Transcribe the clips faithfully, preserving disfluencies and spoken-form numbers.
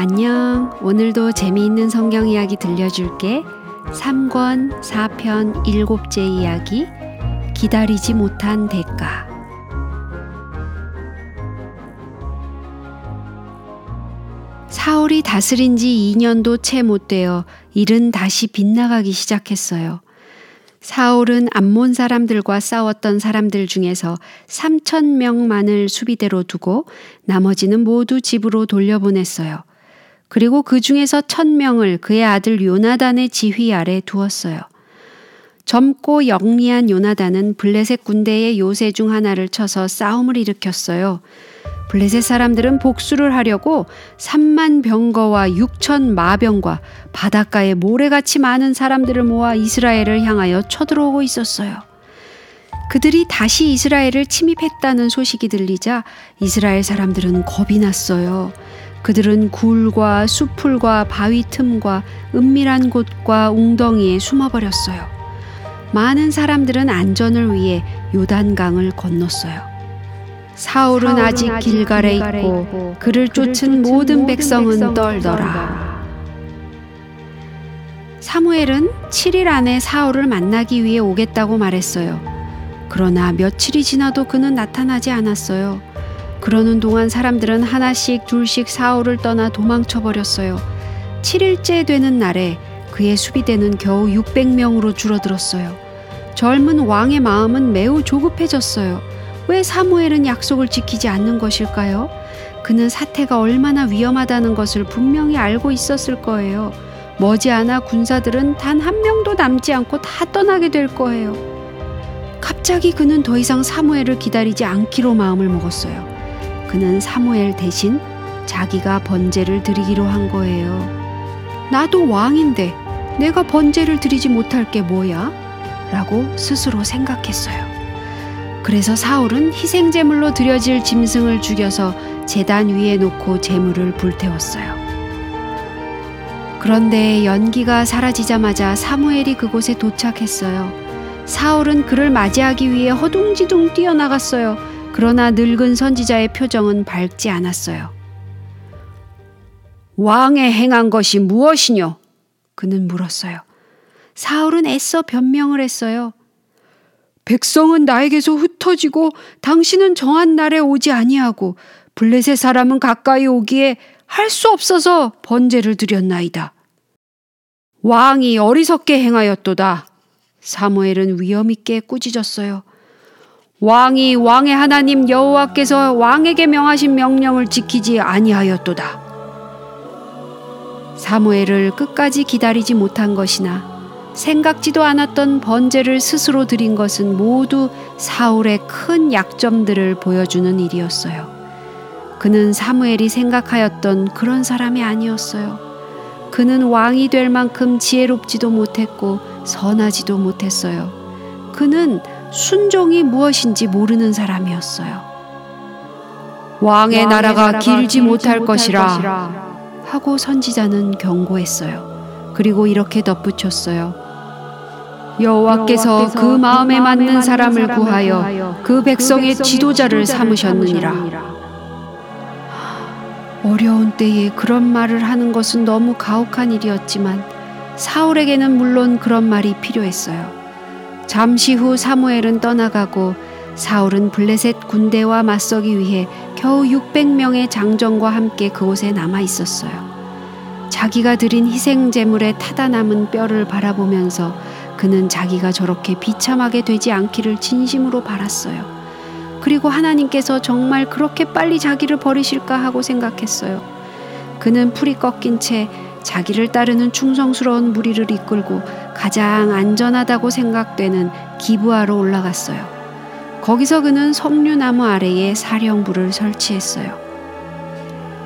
안녕. 오늘도 재미있는 성경 이야기 들려줄게. 삼 권 사 편 일곱째 이야기, 기다리지 못한 대가. 사울이 다스린 지 이 년도 채 못 되어 일은 다시 빗나가기 시작했어요. 사울은 암몬 사람들과 싸웠던 사람들 중에서 삼천 명만을 수비대로 두고 나머지는 모두 집으로 돌려보냈어요. 그리고 그 중에서 천 명을 그의 아들 요나단의 지휘 아래 두었어요. 젊고 영리한 요나단은 블레셋 군대의 요새 중 하나를 쳐서 싸움을 일으켰어요. 블레셋 사람들은 복수를 하려고 삼만 병거와 육천 마병과 바닷가에 모래같이 많은 사람들을 모아 이스라엘을 향하여 쳐들어오고 있었어요. 그들이 다시 이스라엘을 침입했다는 소식이 들리자 이스라엘 사람들은 겁이 났어요. 그들은 굴과 수풀과 바위 틈과 은밀한 곳과 웅덩이에 숨어버렸어요. 많은 사람들은 안전을 위해 요단강을 건넜어요. 사울은, 사울은 아직 길갈에 있고, 있고 그를 쫓은, 쫓은 모든 백성은, 백성은 떨더라. 사무엘은 칠 일 안에 사울을 만나기 위해 오겠다고 말했어요. 그러나 며칠이 지나도 그는 나타나지 않았어요. 그러는 동안 사람들은 하나씩 둘씩 사울을 떠나 도망쳐버렸어요. 칠 일째 되는 날에 그의 수비대는 겨우 육백 명으로 줄어들었어요. 젊은 왕의 마음은 매우 조급해졌어요. 왜 사무엘은 약속을 지키지 않는 것일까요? 그는 사태가 얼마나 위험하다는 것을 분명히 알고 있었을 거예요. 머지않아 군사들은 단 한 명도 남지 않고 다 떠나게 될 거예요. 갑자기 그는 더 이상 사무엘을 기다리지 않기로 마음을 먹었어요. 그는 사무엘 대신 자기가 번제를 드리기로 한 거예요. 나도 왕인데 내가 번제를 드리지 못할 게 뭐야? 라고 스스로 생각했어요. 그래서 사울은 희생제물로 드려질 짐승을 죽여서 제단 위에 놓고 제물을 불태웠어요. 그런데 연기가 사라지자마자 사무엘이 그곳에 도착했어요. 사울은 그를 맞이하기 위해 허둥지둥 뛰어나갔어요. 그러나 늙은 선지자의 표정은 밝지 않았어요. 왕의 행한 것이 무엇이뇨? 그는 물었어요. 사울은 애써 변명을 했어요. 백성은 나에게서 흩어지고 당신은 정한 날에 오지 아니하고 블레셋 사람은 가까이 오기에 할 수 없어서 번제를 드렸나이다. 왕이 어리석게 행하였도다. 사무엘은 위엄 있게 꾸짖었어요. 왕이 왕의 하나님 여호와께서 왕에게 명하신 명령을 지키지 아니하였도다. 사무엘을 끝까지 기다리지 못한 것이나 생각지도 않았던 번제를 스스로 드린 것은 모두 사울의 큰 약점들을 보여주는 일이었어요. 그는 사무엘이 생각하였던 그런 사람이 아니었어요. 그는 왕이 될 만큼 지혜롭지도 못했고 선하지도 못했어요. 그는 순종이 무엇인지 모르는 사람이었어요. 왕의, 왕의 나라가, 나라가 길지, 길지 못할, 못할 것이라, 것이라 하고 선지자는 경고했어요. 그리고 이렇게 덧붙였어요. 여호와께서 그 마음에 맞는 사람을 구하여 그 백성의 지도자를 삼으셨느니라. 어려운 때에 그런 말을 하는 것은 너무 가혹한 일이었지만 사울에게는 물론 그런 말이 필요했어요. 잠시 후 사무엘은 떠나가고 사울은 블레셋 군대와 맞서기 위해 겨우 육백 명의 장정과 함께 그곳에 남아 있었어요. 자기가 드린 희생제물에 타다 남은 뼈를 바라보면서 그는 자기가 저렇게 비참하게 되지 않기를 진심으로 바랐어요. 그리고 하나님께서 정말 그렇게 빨리 자기를 버리실까 하고 생각했어요. 그는 풀이 꺾인 채 자기를 따르는 충성스러운 무리를 이끌고 가장 안전하다고 생각되는 기브아로 올라갔어요. 거기서 그는 석류나무 아래에 사령부를 설치했어요.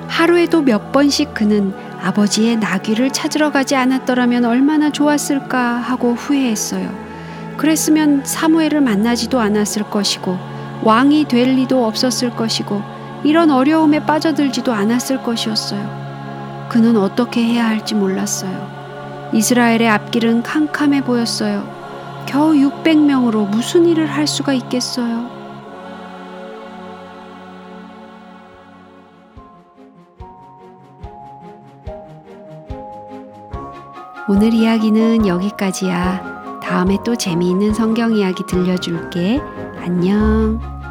하루에도 몇 번씩 그는 아버지의 나귀를 찾으러 가지 않았더라면 얼마나 좋았을까 하고 후회했어요. 그랬으면 사무엘을 만나지도 않았을 것이고 왕이 될 리도 없었을 것이고 이런 어려움에 빠져들지도 않았을 것이었어요. 그는 어떻게 해야 할지 몰랐어요. 이스라엘의 앞길은 캄캄해 보였어요. 겨우 육백 명으로 무슨 일을 할 수가 있겠어요? 오늘 이야기는 여기까지야. 다음에 또 재미있는 성경 이야기 들려줄게. 안녕.